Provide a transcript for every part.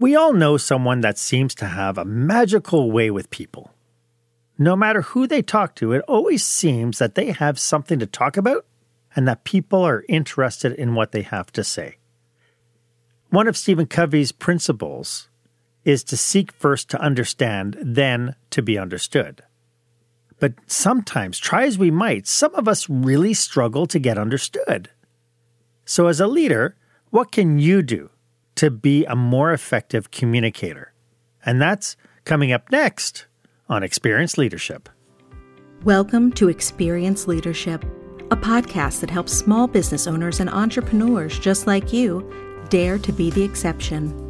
We all know someone that seems to have a magical way with people. No matter who they talk to, it always seems that they have something to talk about and that people are interested in what they have to say. One of Stephen Covey's principles is to seek first to understand, then to be understood. But sometimes, try as we might, some of us really struggle to get understood. So as a leader, what can you do to be a more effective communicator? And that's coming up next on Experience Leadership. Welcome to Experience Leadership, a podcast that helps small business owners and entrepreneurs just like you dare to be the exception.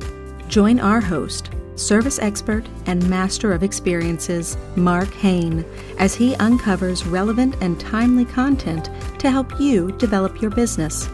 Join our host, service expert and master of experiences, Mark Hain, as he uncovers relevant and timely content to help you develop your business,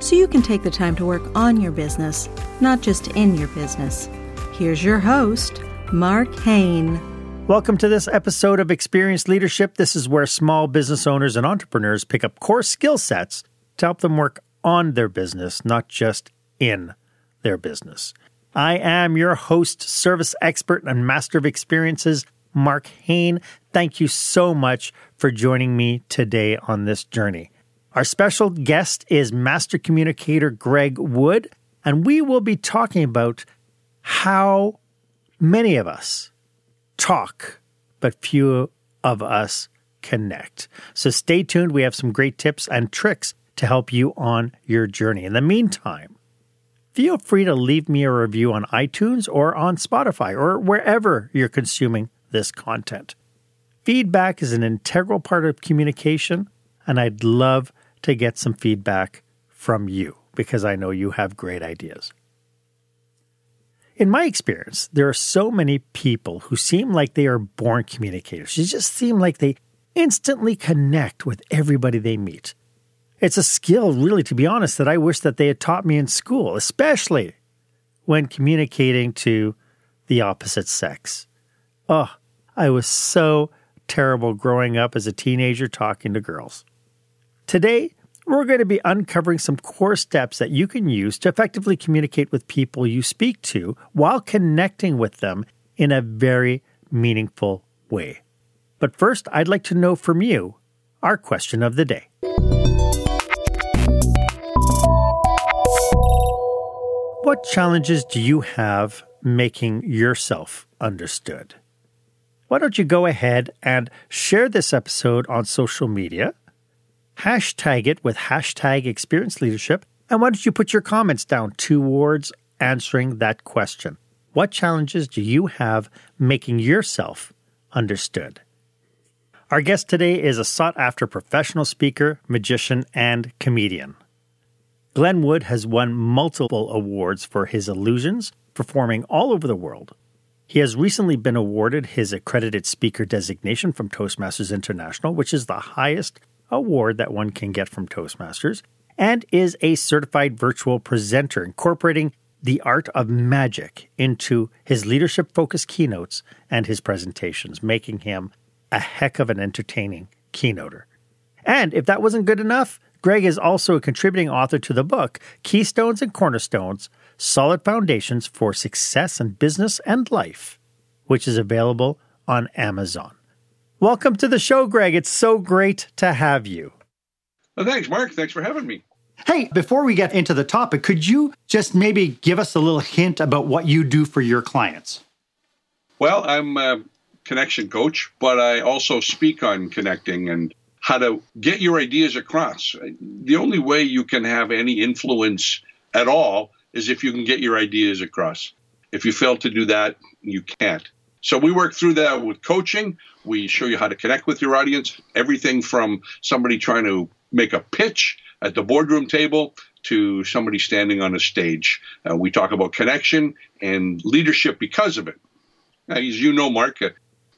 so you can take the time to work on your business, not just in your business. Here's your host, Mark Hain. Welcome to this episode of Experience Leadership. This is where small business owners and entrepreneurs pick up core skill sets to help them work on their business, not just in their business. I am your host, service expert, and master of experiences, Mark Hain. Thank you so much for joining me today on this journey. Our special guest is Master Communicator Greg Wood, and we will be talking about how many of us talk, but few of us connect. So stay tuned. We have some great tips and tricks to help you on your journey. In the meantime, feel free to leave me a review on iTunes or on Spotify or wherever you're consuming this content. Feedback is an integral part of communication, and I'd love to get some feedback from you, because I know you have great ideas. In my experience, there are so many people who seem like they are born communicators. They just seem like they instantly connect with everybody they meet. It's a skill, really, to be honest, that I wish that they had taught me in school, especially when communicating to the opposite sex. Oh, I was so terrible growing up as a teenager talking to girls. Today, we're going to be uncovering some core steps that you can use to effectively communicate with people you speak to while connecting with them in a very meaningful way. But first, I'd like to know from you our question of the day. What challenges do you have making yourself understood? Why don't you go ahead and share this episode on social media? Hashtag it with hashtag Experience Leadership. And why don't you put your comments down towards answering that question? What challenges do you have making yourself understood? Our guest today is a sought-after professional speaker, magician, and comedian. Glenn Wood has won multiple awards for his illusions, performing all over the world. He has recently been awarded his accredited speaker designation from Toastmasters International, which is the highest award that one can get from Toastmasters, and is a certified virtual presenter, incorporating the art of magic into his leadership-focused keynotes and his presentations, making him a heck of an entertaining keynoter. And if that wasn't good enough, Greg is also a contributing author to the book, Keystones and Cornerstones, Solid Foundations for Success in Business and Life, which is available on Amazon. Welcome to the show, Greg. It's so great to have you. Well, thanks, Mark. Thanks for having me. Hey, before we get into the topic, could you just maybe give us a little hint about what you do for your clients? Well, I'm a connection coach, but I also speak on connecting and how to get your ideas across. The only way you can have any influence at all is if you can get your ideas across. If you fail to do that, you can't. So we work through that with coaching. We show you how to connect with your audience, everything from somebody trying to make a pitch at the boardroom table to somebody standing on a stage. We talk about connection and leadership because of it. Now, as you know, Mark,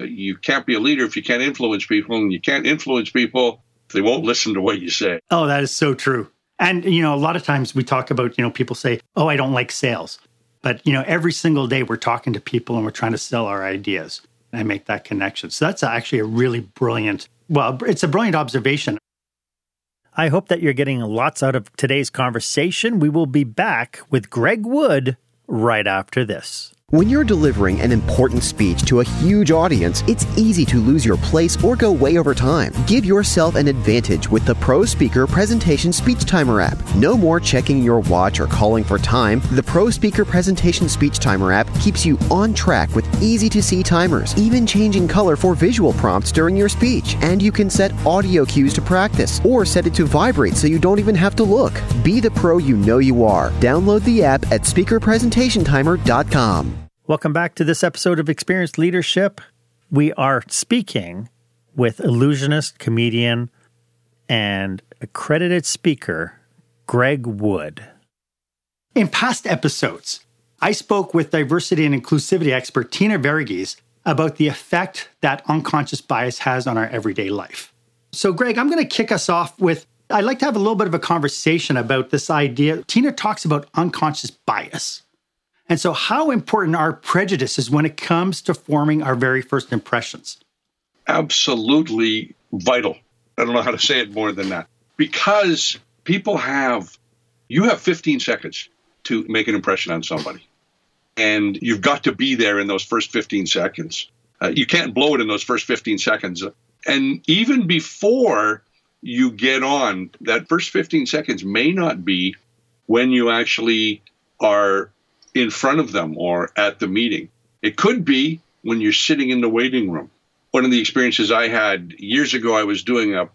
you can't be a leader if you can't influence people, and you can't influence people if they won't listen to what you say. Oh, that is so true. And, a lot of times we talk about, people say, oh, I don't like sales. But, every single day we're talking to people and we're trying to sell our ideas and make that connection. So that's actually a really brilliant, it's a brilliant observation. I hope that you're getting lots out of today's conversation. We will be back with Greg Wood right after this. When you're delivering an important speech to a huge audience, it's easy to lose your place or go way over time. Give yourself an advantage with the Pro Speaker Presentation Speech Timer app. No more checking your watch or calling for time. The Pro Speaker Presentation Speech Timer app keeps you on track with easy-to-see timers, even changing color for visual prompts during your speech. And you can set audio cues to practice or set it to vibrate so you don't even have to look. Be the pro you know you are. Download the app at speakerpresentationtimer.com. Welcome back to this episode of Experience Leadership. We are speaking with illusionist, comedian, and accredited speaker, Greg Wood. In past episodes, I spoke with diversity and inclusivity expert Tina Verghese about the effect that unconscious bias has on our everyday life. So, Greg, I'm going to kick us off with, I'd like to have a little bit of a conversation about this idea. Tina talks about unconscious bias. And so how important are prejudices when it comes to forming our very first impressions? Absolutely vital. I don't know how to say it more than that. Because people have, you have 15 seconds to make an impression on somebody. And you've got to be there in those first 15 seconds. You can't blow it in those first 15 seconds. And even before you get on, that first 15 seconds may not be when you actually are in front of them or at the meeting. It could be when you're sitting in the waiting room. One of the experiences I had years ago, I was doing an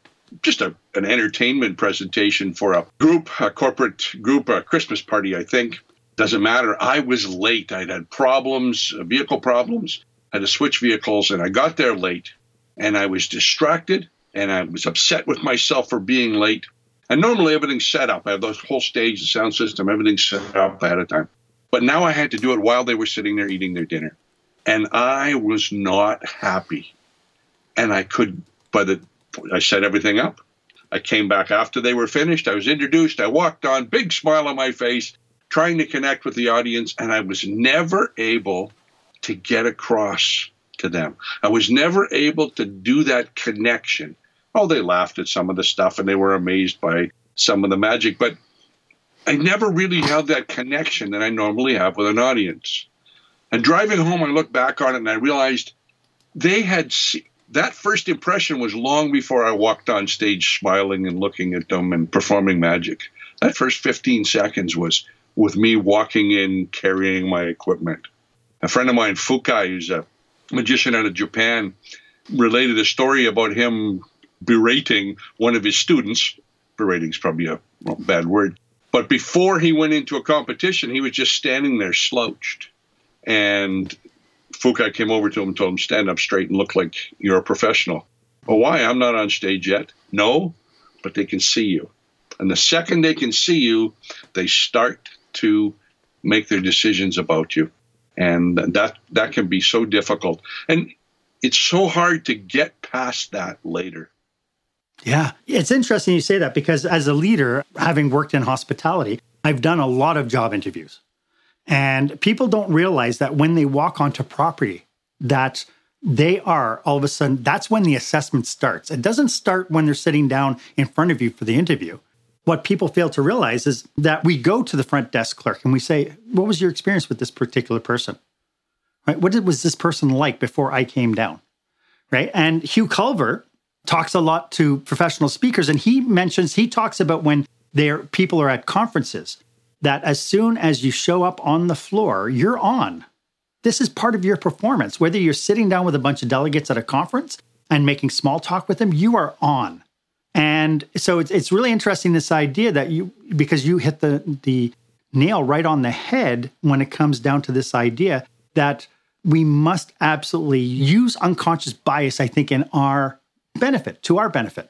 entertainment presentation for a group, a corporate group, a Christmas party, I think. Doesn't matter. I was late. I'd had problems, vehicle problems. I had to switch vehicles and I got there late and I was distracted and I was upset with myself for being late. And normally everything's set up. I have the whole stage, the sound system, everything's set up ahead of time. But now I had to do it while they were sitting there eating their dinner. And I was not happy. And I set everything up. I came back after they were finished. I was introduced. I walked on, big smile on my face, trying to connect with the audience. And I was never able to get across to them. I was never able to do that connection. Oh, they laughed at some of the stuff and they were amazed by some of the magic. But I never really had that connection that I normally have with an audience. And driving home, I looked back on it and I realized that first impression was long before I walked on stage smiling and looking at them and performing magic. That first 15 seconds was with me walking in, carrying my equipment. A friend of mine, Fukai, who's a magician out of Japan, related a story about him berating one of his students. Berating's probably a bad word. But before he went into a competition, he was just standing there slouched. And Fukai came over to him and told him, stand up straight and look like you're a professional. Oh, why? I'm not on stage yet. No, but they can see you. And the second they can see you, they start to make their decisions about you. And that can be so difficult. And it's so hard to get past that later. Yeah. It's interesting you say that because as a leader, having worked in hospitality, I've done a lot of job interviews. And people don't realize that when they walk onto property, that they are all of a sudden, that's when the assessment starts. It doesn't start when they're sitting down in front of you for the interview. What people fail to realize is that we go to the front desk clerk and we say, what was your experience with this particular person? Right? What was this person like before I came down? Right? And Hugh Culver talks a lot to professional speakers. And he talks about when people are at conferences, that as soon as you show up on the floor, you're on. This is part of your performance. Whether you're sitting down with a bunch of delegates at a conference and making small talk with them, you are on. And so it's really interesting, this idea that because you hit the nail right on the head when it comes down to this idea that we must absolutely use unconscious bias, I think, in our benefit, to our benefit,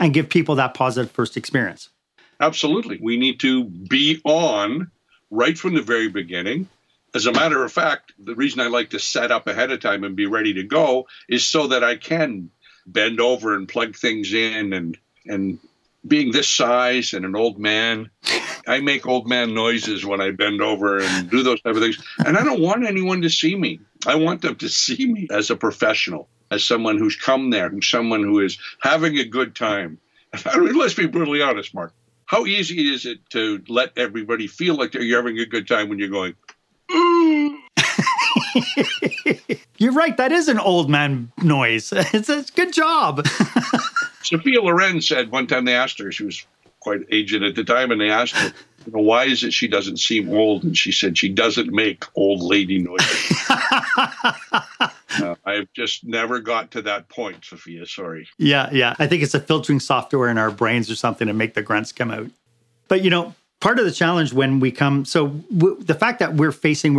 and give people that positive first experience. Absolutely. We need to be on right from the very beginning. As a matter of fact, the reason I like to set up ahead of time and be ready to go is so that I can bend over and plug things in. And being this size and an old man, I make old man noises when I bend over and do those type of things. And I don't want anyone to see me. I want them to see me as a professional, as someone who's come there, who's someone who is having a good time. I mean, let's be brutally honest, Mark. How easy is it to let everybody feel like you're having a good time when you're going, You're right. That is an old man noise. It's a good job. Sophia Loren said one time they asked her, she was quite aged at the time, and they asked her, you know, why is it she doesn't seem old? And she said she doesn't make old lady noises. I've just never got to that point, Sophia. Sorry. Yeah. I think it's a filtering software in our brains or something to make the grunts come out. But, you know, part of the challenge when we come, the fact that we're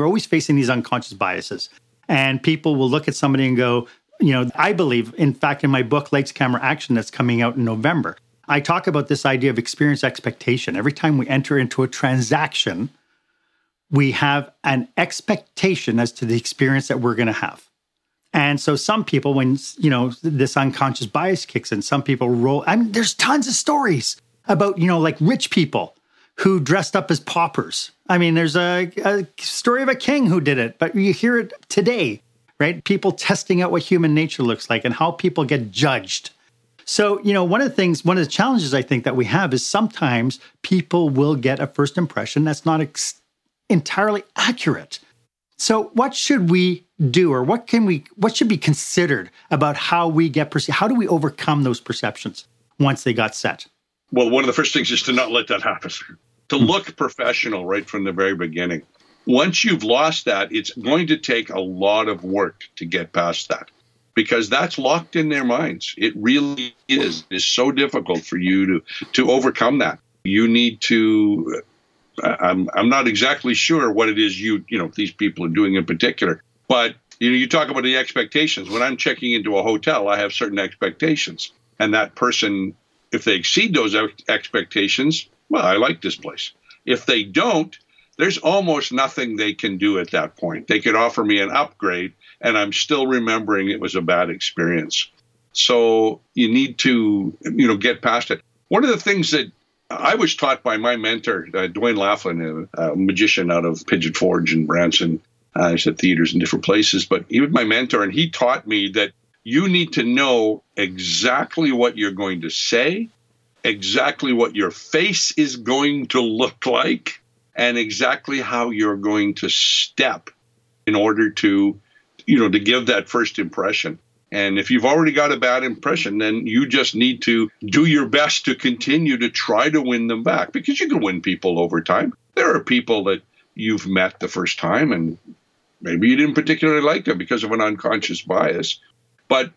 always facing these unconscious biases, and people will look at somebody and go, you know, I believe, in fact, in my book, Lights, Camera, Action, that's coming out in November, I talk about this idea of experience expectation. Every time we enter into a transaction, we have an expectation as to the experience that we're going to have. And so some people, when, you know, this unconscious bias kicks in, some people roll. I mean, there's tons of stories about, you know, like rich people who dressed up as paupers. I mean, there's a story of a king who did it, but you hear it today, right? People testing out what human nature looks like and how people get judged. So, you know, one of the challenges I think that we have is sometimes people will get a first impression that's not entirely accurate. So what should we do, or what should be considered about how we get perceived? How do we overcome those perceptions once they got set? Well, one of the first things is to not let that happen, to look professional right from the very beginning. Once you've lost that, it's going to take a lot of work to get past that, because that's locked in their minds. It really is. It's so difficult for you to overcome that. You need to, I'm not exactly sure what it is you know, these people are doing in particular, but you know, you talk about the expectations. When I'm checking into a hotel, I have certain expectations, and that person, if they exceed those expectations, well, I like this place. If they don't, there's almost nothing they can do at that point. They could offer me an upgrade, and I'm still remembering it was a bad experience. So you need to, you know, get past it. One of the things that I was taught by my mentor, Dwayne Laughlin, a magician out of Pigeon Forge in Branson. He's at theaters in different places, but he was my mentor, and he taught me that you need to know exactly what you're going to say, exactly what your face is going to look like, and exactly how you're going to step in order to, you know, to give that first impression. And if you've already got a bad impression, then you just need to do your best to continue to try to win them back, because you can win people over time. There are people that you've met the first time and maybe you didn't particularly like them because of an unconscious bias. But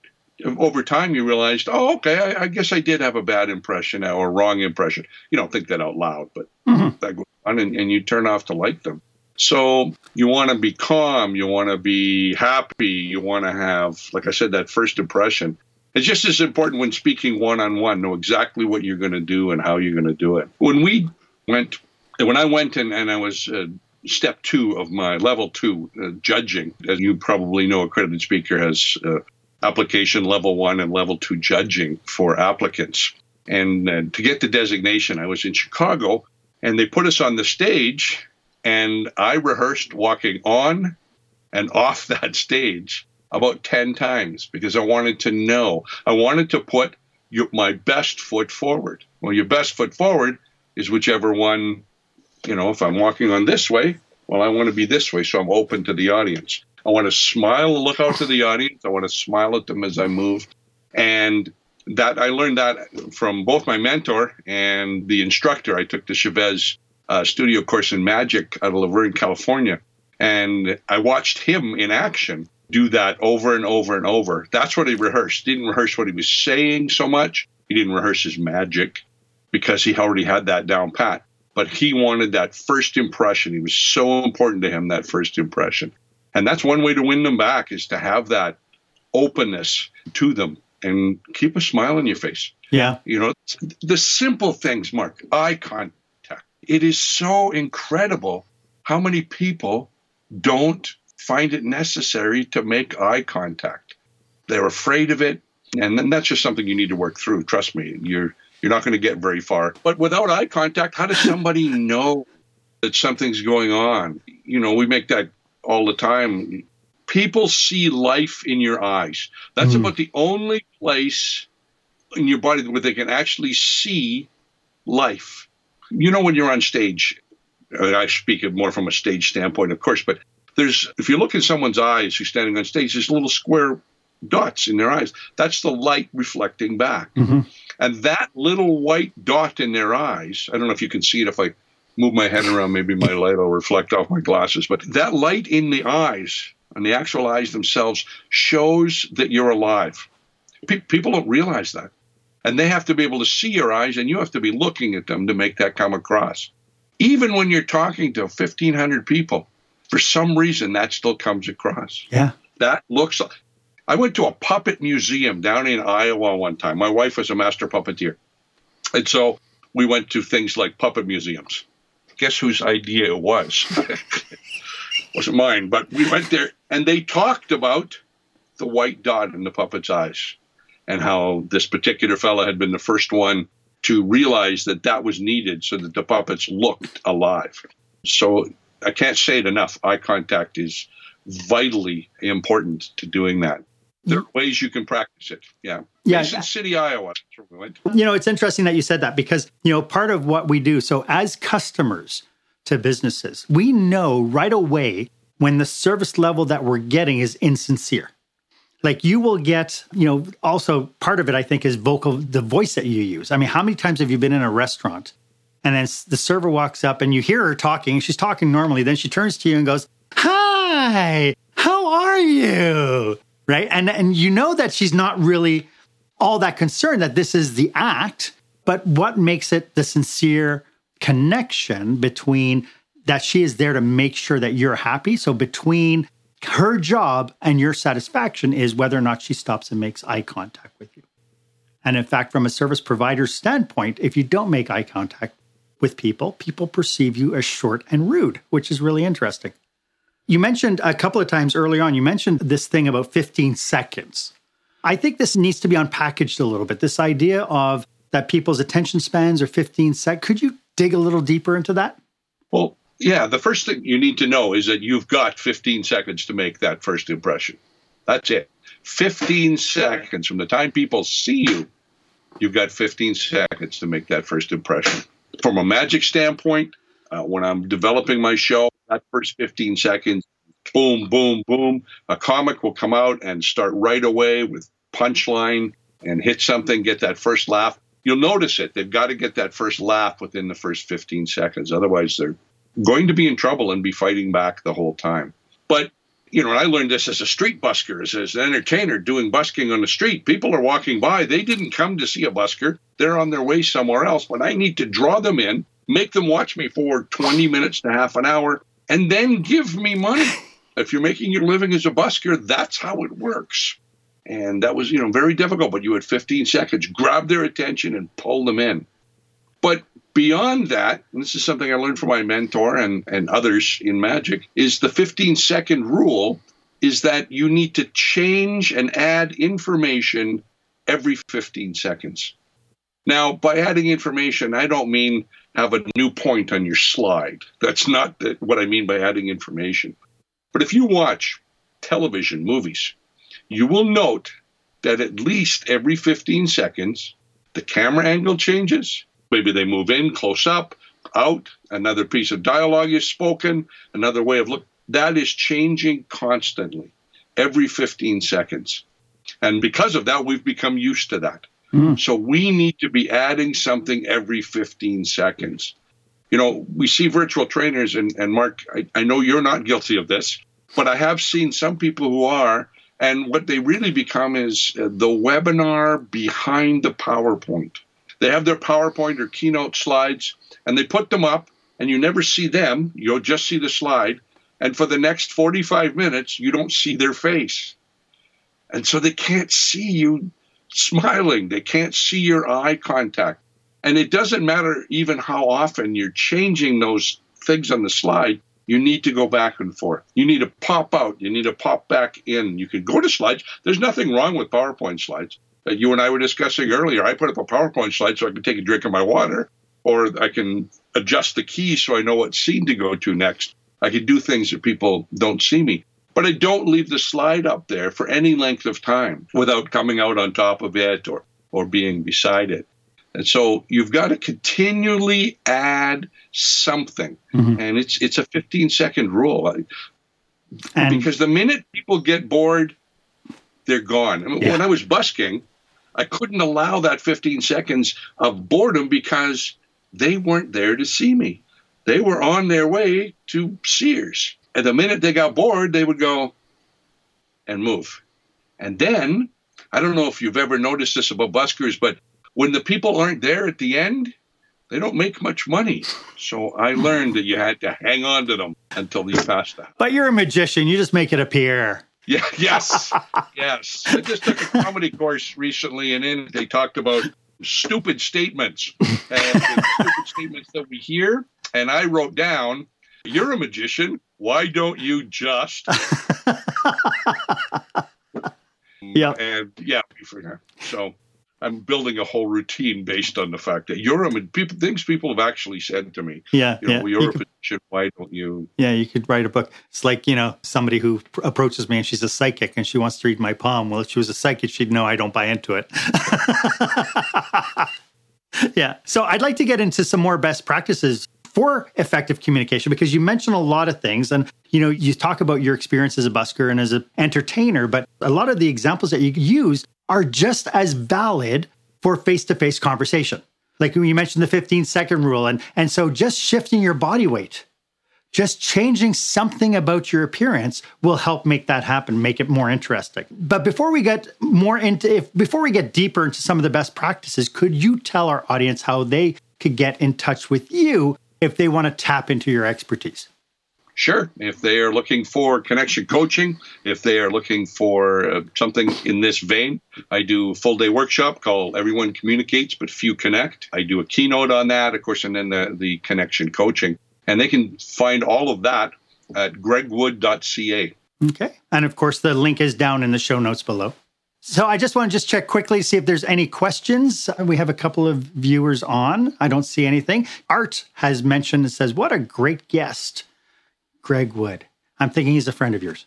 over time you realized, oh, okay, I guess I did have a bad impression or a wrong impression. You don't think that out loud, but that goes on, and you turn off to like them. So you want to be calm, you want to be happy, you want to have, like I said, that first impression. It's just as important when speaking one-on-one, know exactly what you're going to do and how you're going to do it. When I went and I was step two of my level two judging, as you probably know, accredited speaker has application level one and level two judging for applicants. And to get the designation, I was in Chicago, and they put us on the stage. And I rehearsed walking on and off that stage about 10 times because I wanted to know. I wanted to put my best foot forward. Well, your best foot forward is whichever one, you know, if I'm walking on this way, well, I want to be this way, so I'm open to the audience. I want to smile, look out to the audience. I want to smile at them as I move. And that I learned that from both my mentor and the instructor. I took the Chavez studio course in magic out of Laverne, California. And I watched him in action do that over and over and over. That's what he rehearsed. He didn't rehearse what he was saying so much. He didn't rehearse his magic because he already had that down pat. But he wanted that first impression. It was so important to him, that first impression. And that's one way to win them back, is to have that openness to them and keep a smile on your face. Yeah. You know, the simple things, Mark, eye contact. It is so incredible how many people don't find it necessary to make eye contact. They're afraid of it. And then that's just something you need to work through. Trust me, you're not going to get very far. But without eye contact, how does somebody know that something's going on? You know, we make that all the time. People see life in your eyes. That's about the only place in your body where they can actually see life. You know, when you're on stage, I speak more from a stage standpoint, of course, but if you look in someone's eyes who's standing on stage, there's little square dots in their eyes. That's the light reflecting back. Mm-hmm. And that little white dot in their eyes, I don't know if you can see it if I move my head around, maybe my light will reflect off my glasses, but that light in the eyes and the actual eyes themselves shows that you're alive. People don't realize that. And they have to be able to see your eyes, and you have to be looking at them to make that come across. Even when you're talking to 1,500 people, for some reason, that still comes across. Yeah. That looks like... I went to a puppet museum down in Iowa one time. My wife was a master puppeteer. And so we went to things like puppet museums. Guess whose idea it was? Wasn't mine, but we went there and they talked about the white dot in the puppet's eyes and how this particular fella had been the first one to realize that that was needed so that the puppets looked alive. So I can't say it enough. Eye contact is vitally important to doing that. There are ways you can practice it. Yeah. Branson City, Iowa. That's where we went. You know, it's interesting that you said that because, you know, part of what we do, so as customers to businesses, we know right away when the service level that we're getting is insincere. Like you will get, you know, also part of it, I think, is the voice that you use. I mean, how many times have you been in a restaurant and then the server walks up and you hear her talking, she's talking normally, then she turns to you and goes, "Hi, how are you?" Right? And you know that she's not really all that concerned that this is the act, but what makes it the sincere connection between that she is there to make sure that you're happy. So between her job and your satisfaction is whether or not she stops and makes eye contact with you. And in fact, from a service provider's standpoint, if you don't make eye contact with people, people perceive you as short and rude, which is really interesting. You mentioned a couple of times early on, you mentioned this thing about 15 seconds. I think this needs to be unpackaged a little bit. This idea of that people's attention spans are 15 seconds. Could you dig a little deeper into that? Well, yeah. The first thing you need to know is that you've got 15 seconds to make that first impression. That's it. 15 seconds. From the time people see you, you've got 15 seconds to make that first impression. From a magic standpoint, when I'm developing my show, that first 15 seconds, boom, boom, boom. A comic will come out and start right away with punchline and hit something, get that first laugh. You'll notice it. They've got to get that first laugh within the first 15 seconds. Otherwise, they're going to be in trouble and be fighting back the whole time. But, you know, and I learned this as a street busker, as an entertainer doing busking on the street. People are walking by. They didn't come to see a busker. They're on their way somewhere else. But I need to draw them in, make them watch me for 20 minutes to half an hour, and then give me money. If you're making your living as a busker, that's how it works. And that was, you know, very difficult, but you had 15 seconds, grab their attention and pull them in. But beyond that, and this is something I learned from my mentor and others in magic, is the 15-second rule is that you need to change and add information every 15 seconds. Now, by adding information, I don't mean have a new point on your slide. That's not what I mean by adding information. But if you watch television, movies, you will note that at least every 15 seconds, the camera angle changes. Maybe they move in, close up, out, another piece of dialogue is spoken, another way of look. That is changing constantly, every 15 seconds. And because of that, we've become used to that. So we need to be adding something every 15 seconds. You know, we see virtual trainers, and Mark, I know you're not guilty of this, but I have seen some people who are, and what they really become is the webinar behind the PowerPoint. They have their PowerPoint or keynote slides, and they put them up, and you never see them. You'll just see the slide. And for the next 45 minutes, you don't see their face. And so they can't see you smiling. They can't see your eye contact. And it doesn't matter even how often you're changing those things on the slide. You need to go back and forth. You need to pop out. You need to pop back in. You can go to slides. There's nothing wrong with PowerPoint slides. You and I were discussing earlier, I put up a PowerPoint slide so I can take a drink of my water, or I can adjust the keys so I know what scene to go to next. I can do things that people don't see me. But I don't leave the slide up there for any length of time without coming out on top of it or being beside it. And so you've got to continually add something. Mm-hmm. And it's a 15-second rule. And because the minute people get bored, they're gone. I mean, yeah. When I was busking, I couldn't allow that 15 seconds of boredom because they weren't there to see me. They were on their way to Sears. And the minute they got bored, they would go and move. And then, I don't know if you've ever noticed this about buskers, but when the people aren't there at the end, they don't make much money. So I learned that you had to hang on to them until you passed out. But you're a magician. You just make it appear. Yeah. Yes. Yes. I just took a comedy course recently, and in they talked about stupid statements. And stupid statements that we hear. And I wrote down, you're a magician. Why don't you just... Yeah. And yeah, so I'm building a whole routine based on the fact that you're a people, things people have actually said to me. Yeah. You know, yeah. Well, you're a magician, why don't you? Yeah, you could write a book. It's like, you know, somebody who approaches me and she's a psychic and she wants to read my palm. Well, if she was a psychic, she'd know I don't buy into it. Yeah. So I'd like to get into some more best practices for effective communication, because you mention a lot of things, and you know, you talk about your experience as a busker and as an entertainer, but a lot of the examples that you use are just as valid for face-to-face conversation. Like when you mentioned the 15-second rule, and so just shifting your body weight, just changing something about your appearance will help make that happen, make it more interesting. But before we get more into, before we get deeper into some of the best practices, could you tell our audience how they could get in touch with you if they want to tap into your expertise? Sure. If they are looking for connection coaching, if they are looking for something in this vein, I do a full-day workshop called Everyone Communicates But Few Connect. I do a keynote on that, of course, and then the connection coaching. And they can find all of that at gregwood.ca. Okay. And, of course, the link is down in the show notes below. So I just want to just check quickly, see if there's any questions. We have a couple of viewers on. I don't see anything. Art has mentioned and says, what a great guest, Greg Wood. I'm thinking he's a friend of yours.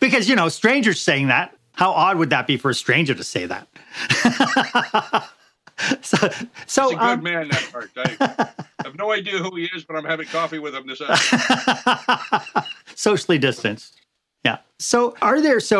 Because, you know, strangers saying that. How odd would that be for a stranger to say that? So he's a good man, that Art. I have no idea who he is, but I'm having coffee with him this afternoon. Socially distanced. Yeah. So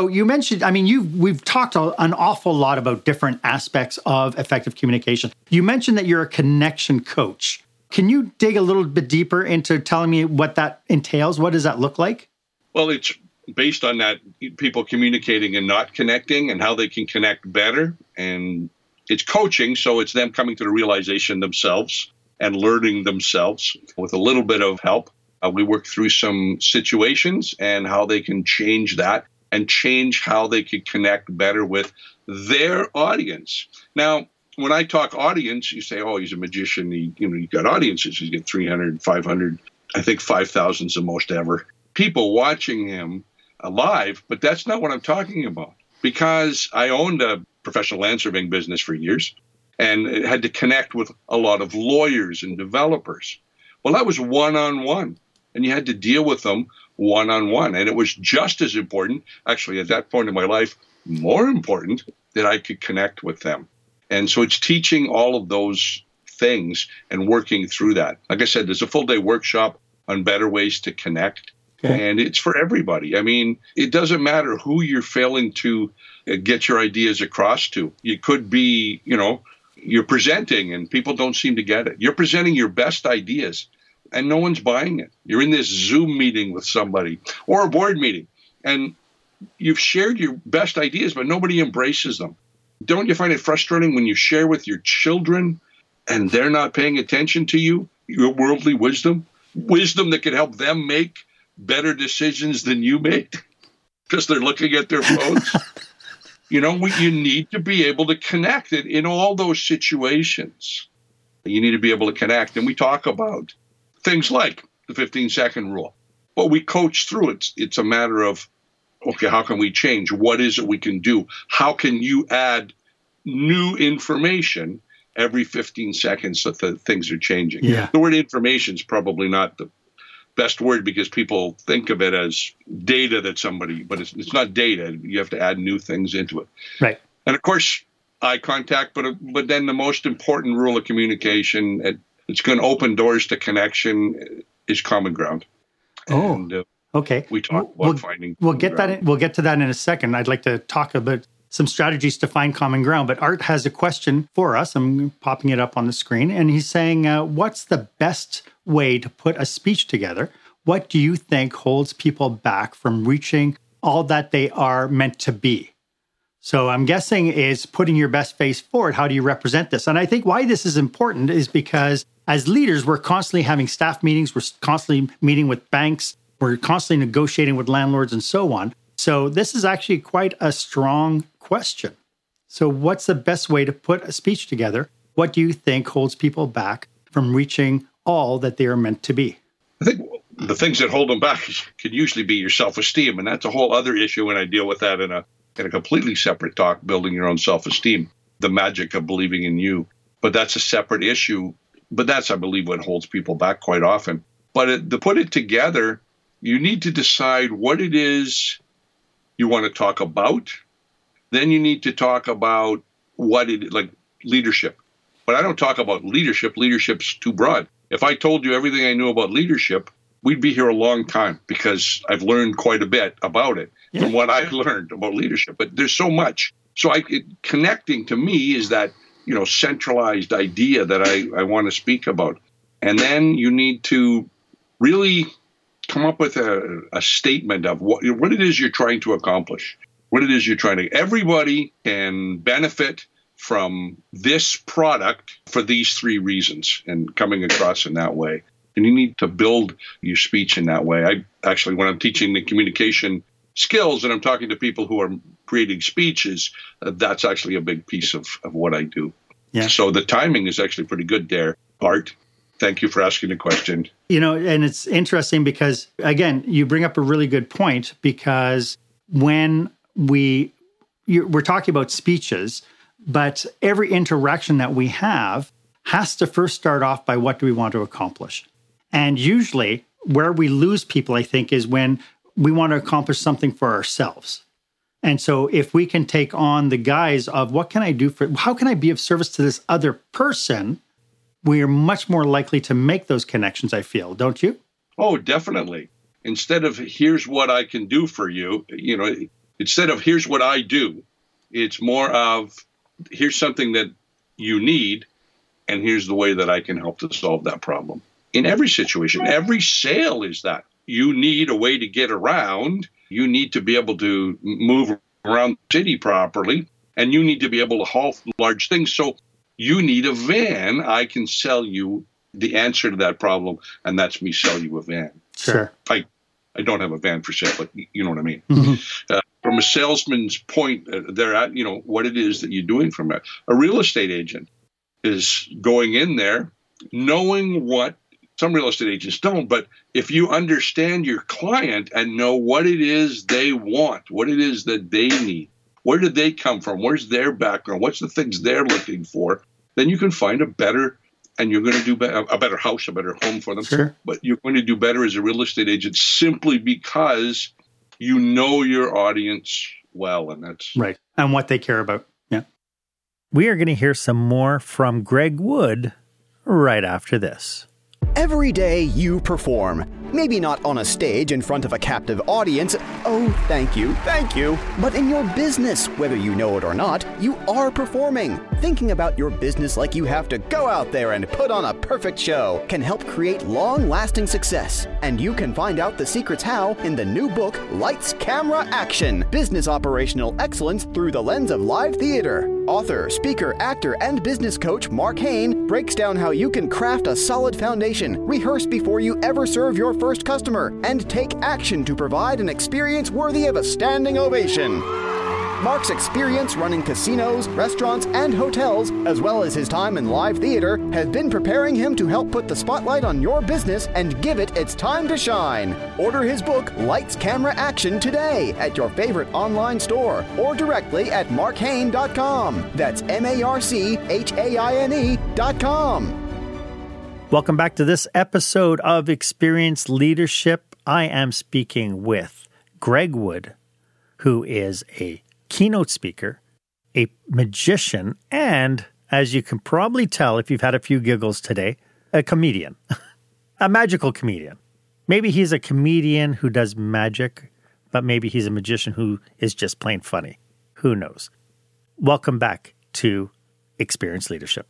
you mentioned, I mean, we've talked an awful lot about different aspects of effective communication. You mentioned that you're a connection coach. Can you dig a little bit deeper into telling me what that entails? What does that look like? Well, it's based on that people communicating and not connecting and how they can connect better. And it's coaching, so it's them coming to the realization themselves and learning themselves with a little bit of help. We work through some situations and how they can change that and change how they can connect better with their audience. Now, when I talk audience, you say, oh, he's a magician. You've got audiences. He's got 300, 500, I think 5,000 is the most ever. People watching him live, but that's not what I'm talking about. Because I owned a professional land surveying business for years and had to connect with a lot of lawyers and developers. Well, that was one-on-one. And you had to deal with them one-on-one. And it was just as important, actually, at that point in my life, more important that I could connect with them. And so it's teaching all of those things and working through that. Like I said, there's a full-day workshop on better ways to connect. Okay. And it's for everybody. I mean, it doesn't matter who you're failing to get your ideas across to. You could be, you know, you're presenting and people don't seem to get it. You're presenting your best ideas and no one's buying it. You're in this Zoom meeting with somebody or a board meeting and you've shared your best ideas, but nobody embraces them. Don't you find it frustrating when you share with your children and they're not paying attention to you, your worldly wisdom that could help them make better decisions than you make because they're looking at their phones? You know, you need to be able to connect it in all those situations. You need to be able to connect. And we talk about things like the 15-second rule. But we coach through it. It's a matter of, okay, how can we change? What is it we can do? How can you add new information every 15 seconds that the things are changing? Yeah. The word information is probably not the best word because people think of it as data that somebody, but it's not data. You have to add new things into it. Right. And of course, eye contact, but then the most important rule of communication, it's going to open doors to connection, is common ground. And, okay. We talked about finding. We'll get that. We'll get to that in a second. I'd like to talk about some strategies to find common ground. But Art has a question for us. I'm popping it up on the screen. And he's saying, what's the best way to put a speech together? What do you think holds people back from reaching all that they are meant to be? So I'm guessing is putting your best face forward. How do you represent this? And I think why this is important is because as leaders, we're constantly having staff meetings. We're constantly meeting with banks. We're constantly negotiating with landlords and so on. So this is actually quite a strong question. So what's the best way to put a speech together? What do you think holds people back from reaching all that they are meant to be? I think the things that hold them back can usually be your self-esteem. And that's a whole other issue. And I deal with that in a completely separate talk, building your own self-esteem, the magic of believing in you. But that's a separate issue. But that's, I believe, what holds people back quite often. But to put it together, you need to decide what it is you want to talk about. Then you need to talk about like leadership. But I don't talk about leadership. Leadership's too broad. If I told you everything I knew about leadership, we'd be here a long time because I've learned quite a bit about it from what I've learned about leadership. But there's so much. So connecting to me is that, centralized idea that I want to speak about. And then you need to really come up with a statement of what it is you're trying to accomplish, what it is you're trying to. Everybody can benefit from this product for these three reasons, and coming across in that way. And you need to build your speech in that way. I actually, when I'm teaching the communication skills and I'm talking to people who are creating speeches, that's actually a big piece of what I do. Yeah. So the timing is actually pretty good there, Art. Thank you for asking the question. And it's interesting because, again, you bring up a really good point, because when we're talking about speeches, but every interaction that we have has to first start off by what do we want to accomplish. And usually where we lose people, I think, is when we want to accomplish something for ourselves. And so if we can take on the guise of what can I do how can I be of service to this other person, we are much more likely to make those connections, I feel, don't you? Oh, definitely. Instead of here's what I can do for you, instead of here's what I do, it's more of here's something that you need, and here's the way that I can help to solve that problem. In every situation, every sale is that. You need a way to get around. You need to be able to move around the city properly, and you need to be able to haul large things. So you need a van, I can sell you the answer to that problem, and that's me sell you a van. Sure. I don't have a van for sale, but you know what I mean. Mm-hmm. From a salesman's point, they're at, what it is that you're doing from it. A real estate agent is going in there knowing what some real estate agents don't, but if you understand your client and know what it is they want, what it is that they need, where did they come from, where's their background, what's the things they're looking for, then you can find a better, and you're going to do a better house, a better home for them. Sure. But you're going to do better as a real estate agent simply because you know your audience well, and that's right. And what they care about. Yeah. We are going to hear some more from Greg Wood right after this. Every day you perform. Maybe not on a stage in front of a captive audience. Oh, thank you. But in your business, whether you know it or not, you are performing. Thinking about your business like you have to go out there and put on a perfect show can help create long-lasting success. And you can find out the secrets how in the new book, Lights, Camera, Action: Business Operational Excellence Through the Lens of Live Theater. Author, speaker, actor, and business coach Mark Hain breaks down how you can craft a solid foundation, rehearse before you ever serve your first customer, and take action to provide an experience worthy of a standing ovation. Mark's experience running casinos, restaurants, and hotels, as well as his time in live theater, has been preparing him to help put the spotlight on your business and give it its time to shine. Order his book, Lights, Camera, Action, today at your favorite online store or directly at markhain.com. That's markhaine.com. Welcome back to this episode of Experience Leadership. I am speaking with Greg Wood, who is a keynote speaker, a magician, and, as you can probably tell if you've had a few giggles today, a comedian, a magical comedian. Maybe he's a comedian who does magic, but maybe he's a magician who is just plain funny. Who knows? Welcome back to Experience Leadership.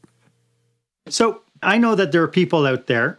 So I know that there are people out there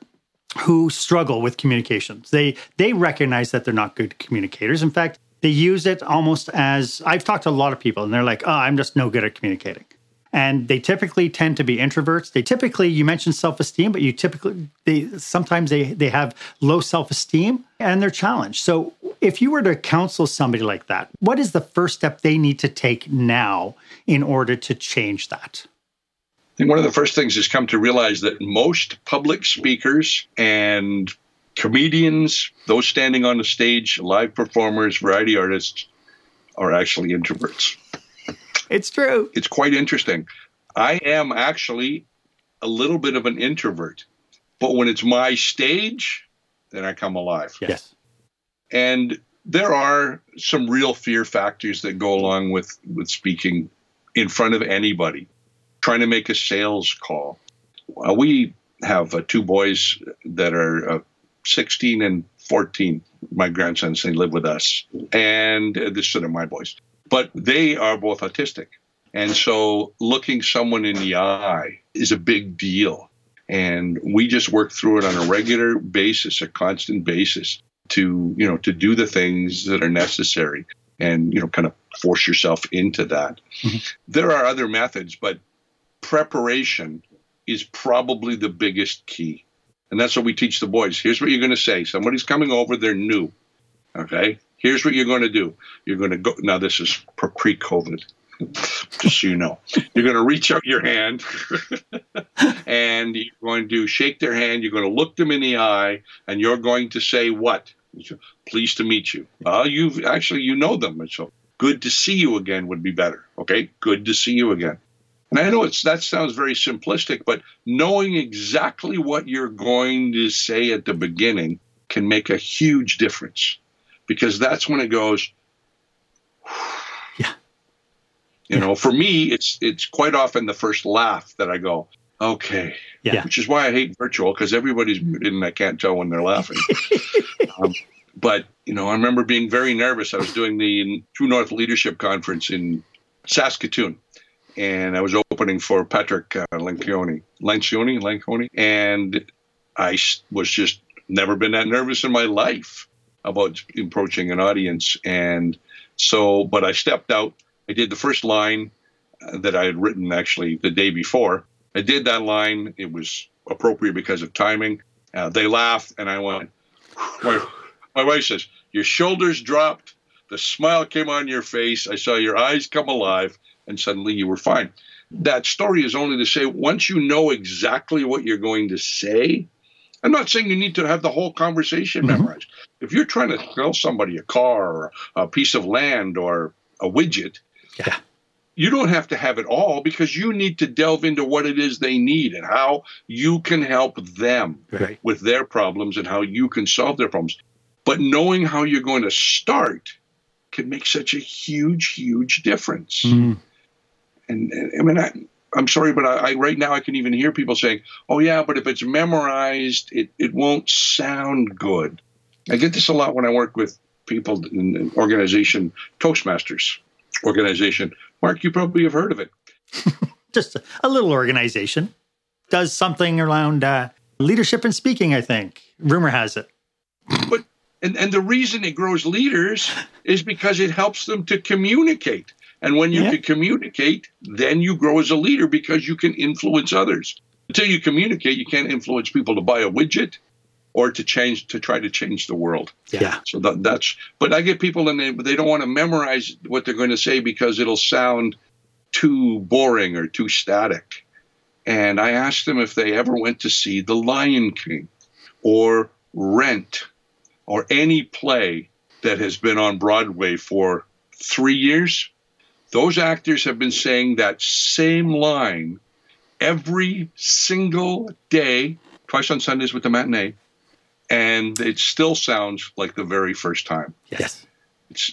who struggle with communications. They recognize that they're not good communicators. In fact, they use it almost as, I've talked to a lot of people and they're like, oh, I'm just no good at communicating. And they typically tend to be introverts. They typically, you mentioned self-esteem, but sometimes they have low self-esteem and they're challenged. So if you were to counsel somebody like that, what is the first step they need to take now in order to change that? I think one of the first things is come to realize that most public speakers and comedians, those standing on the stage, live performers, variety artists, are actually introverts. It's true. It's quite interesting. I am actually a little bit of an introvert, but when it's my stage, then I come alive. Yes. And there are some real fear factors that go along with speaking in front of anybody, trying to make a sales call. We have two boys that are 16 and 14, my grandsons, they live with us. And this is my boys. But they are both autistic. And so looking someone in the eye is a big deal. And we just work through it on a regular basis, a constant basis to do the things that are necessary and, kind of force yourself into that. Mm-hmm. There are other methods, but preparation is probably the biggest key. And that's what we teach the boys. Here's what you're going to say. Somebody's coming over. They're new. Okay. Here's what you're going to do. You're going to go. Now, this is pre-COVID, just so you know. You're going to reach out your hand and you're going to shake their hand. You're going to look them in the eye and you're going to say what? Pleased to meet you. You've actually, you know them. And so good to see you again would be better. Okay. Good to see you again. And I know that sounds very simplistic, but knowing exactly what you're going to say at the beginning can make a huge difference. Because that's when it goes, yeah. For me, it's quite often the first laugh that I go, okay. Yeah. Which is why I hate virtual, because everybody's muted and I can't tell when they're laughing. But I remember being very nervous. I was doing the True North Leadership Conference in Saskatoon. And I was opening for Patrick Lencioni. And I was just never been that nervous in my life about approaching an audience. And so, but I stepped out. I did the first line that I had written actually the day before. I did that line. It was appropriate because of timing. They laughed and I went, my wife says, your shoulders dropped. The smile came on your face. I saw your eyes come alive and suddenly you were fine. That story is only to say, once you know exactly what you're going to say, I'm not saying you need to have the whole conversation memorized. Mm-hmm. If you're trying to sell somebody a car or a piece of land or a widget, yeah. You don't have to have it all because you need to delve into what it is they need and how you can help them right. with their problems and how you can solve their problems. But knowing how you're going to start can make such a huge, huge difference. Mm-hmm. And I mean, I'm sorry, but I right now I can even hear people saying, oh, yeah, but if it's memorized, it won't sound good. I get this a lot when I work with people in an organization, Toastmasters organization. Mark, you probably have heard of it. Just a little organization. Does something around leadership and speaking, I think. Rumor has it. But and the reason it grows leaders is because it helps them to communicate. And when you can communicate, then you grow as a leader because you can influence others. Until you communicate, you can't influence people to buy a widget or to try to change the world. Yeah. So that's. But I get people and they don't want to memorize what they're going to say because it'll sound too boring or too static. And I asked them if they ever went to see The Lion King or Rent or any play that has been on Broadway for 3 years. Those actors have been saying that same line every single day, twice on Sundays with the matinee, and it still sounds like the very first time. Yes.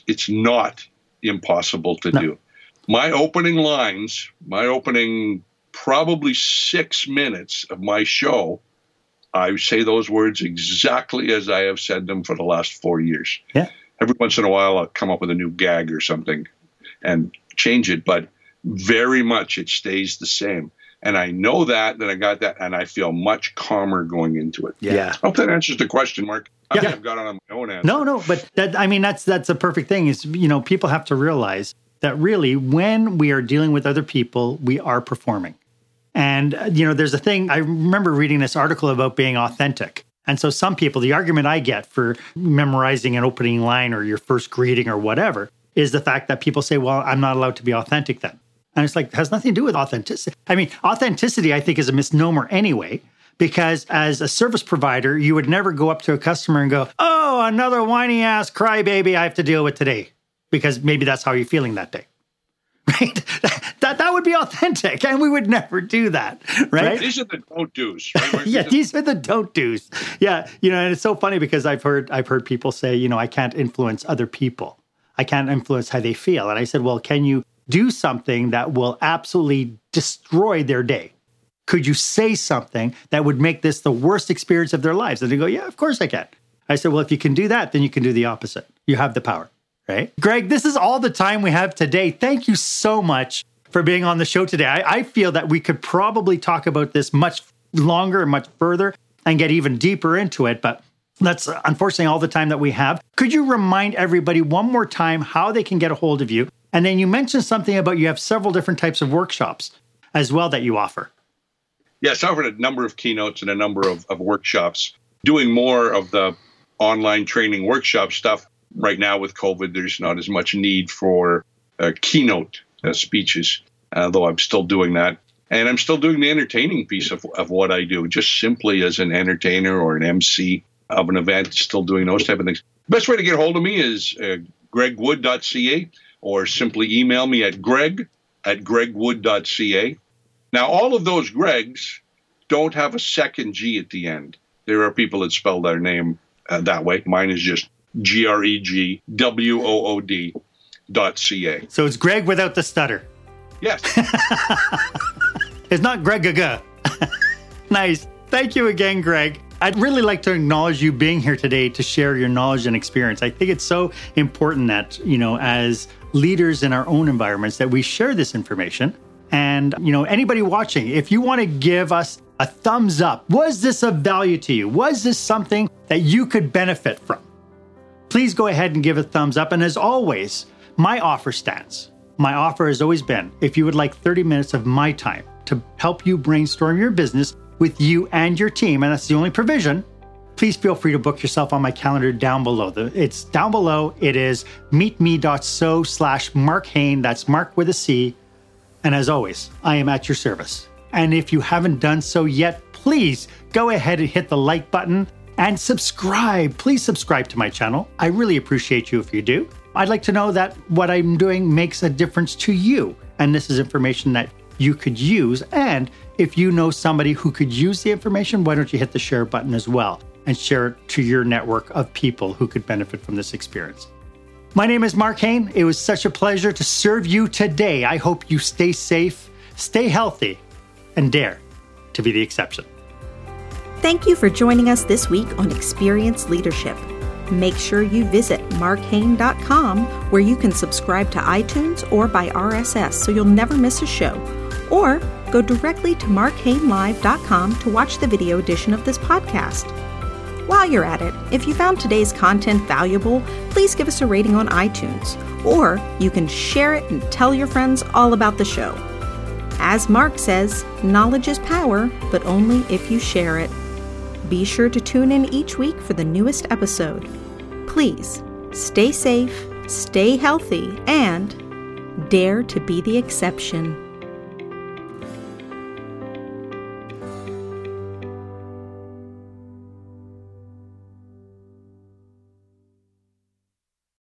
It's not impossible to do. My opening probably 6 minutes of my show I say those words exactly as I have said them for the last 4 years. Yeah. Every once in a while, I'll come up with a new gag or something and change it, but very much it stays the same. And I know that I got that, and I feel much calmer going into it. Yeah. I hope that answers the question, Mark. Yeah. I mean, I've got on my own answer. No, but that's a perfect thing is, people have to realize that really when we are dealing with other people, we are performing. And, there's a thing, I remember reading this article about being authentic. And so some people, the argument I get for memorizing an opening line or your first greeting or whatever is the fact that people say, well, I'm not allowed to be authentic then. And it's like, it has nothing to do with authenticity. I mean, authenticity, I think, is a misnomer anyway, because as a service provider, you would never go up to a customer and go, oh, another whiny ass crybaby I have to deal with today, because maybe that's how you're feeling that day, right? That would be authentic, and we would never do that, right? These are the don't do's. Right? Yeah, these are the don't do's. Yeah, and it's so funny because I've heard people say, I can't influence other people. I can't influence how they feel. And I said, well, can you do something that will absolutely destroy their day? Could you say something that would make this the worst experience of their lives? And they go, yeah, of course I can. I said, well, if you can do that, then you can do the opposite. You have the power, right? Greg, this is all the time we have today. Thank you so much for being on the show today. I feel that we could probably talk about this much longer and much further and get even deeper into it, but that's unfortunately all the time that we have. Could you remind everybody one more time how they can get a hold of you? And then you mentioned something about you have several different types of workshops as well that you offer. Yes, I offered a number of keynotes and a number of workshops. Doing more of the online training workshop stuff right now with COVID, there's not as much need for keynote speeches, though I'm still doing that. And I'm still doing the entertaining piece of what I do, just simply as an entertainer or an MC of an event, still doing those type of things. Best way to get hold of me is gregwood.ca. Or simply email me at greg@gregwood.ca. Now, all of those Gregs don't have a second G at the end. There are people that spell their name that way. Mine is just gregwood.ca. So it's Greg without the stutter. Yes. It's not Greg Gaga. Nice. Thank you again, Greg. I'd really like to acknowledge you being here today to share your knowledge and experience. I think it's so important that, as leaders in our own environments, that we share this information. And, anybody watching, if you want to give us a thumbs up, was this of value to you? Was this something that you could benefit from? Please go ahead and give a thumbs up. And as always, my offer stands. My offer has always been, if you would like 30 minutes of my time to help you brainstorm your business with you and your team, and that's the only provision, please feel free to book yourself on my calendar down below. It's down below. It is meetme.so/Mark Hain. That's Mark with a C. And as always, I am at your service. And if you haven't done so yet, please go ahead and hit the like button and subscribe. Please subscribe to my channel. I really appreciate you if you do. I'd like to know that what I'm doing makes a difference to you. And this is information that you could use. And if you know somebody who could use the information, why don't you hit the share button as well and share it to your network of people who could benefit from this experience. My name is Mark Hain. It was such a pleasure to serve you today. I hope you stay safe, stay healthy, and dare to be the exception. Thank you for joining us this week on Experience Leadership. Make sure you visit markhain.com, where you can subscribe to iTunes or by RSS so you'll never miss a show. Or go directly to markhainlive.com to watch the video edition of this podcast. While you're at it, if you found today's content valuable, please give us a rating on iTunes, or you can share it and tell your friends all about the show. As Mark says, knowledge is power, but only if you share it. Be sure to tune in each week for the newest episode. Please stay safe, stay healthy, and dare to be the exception.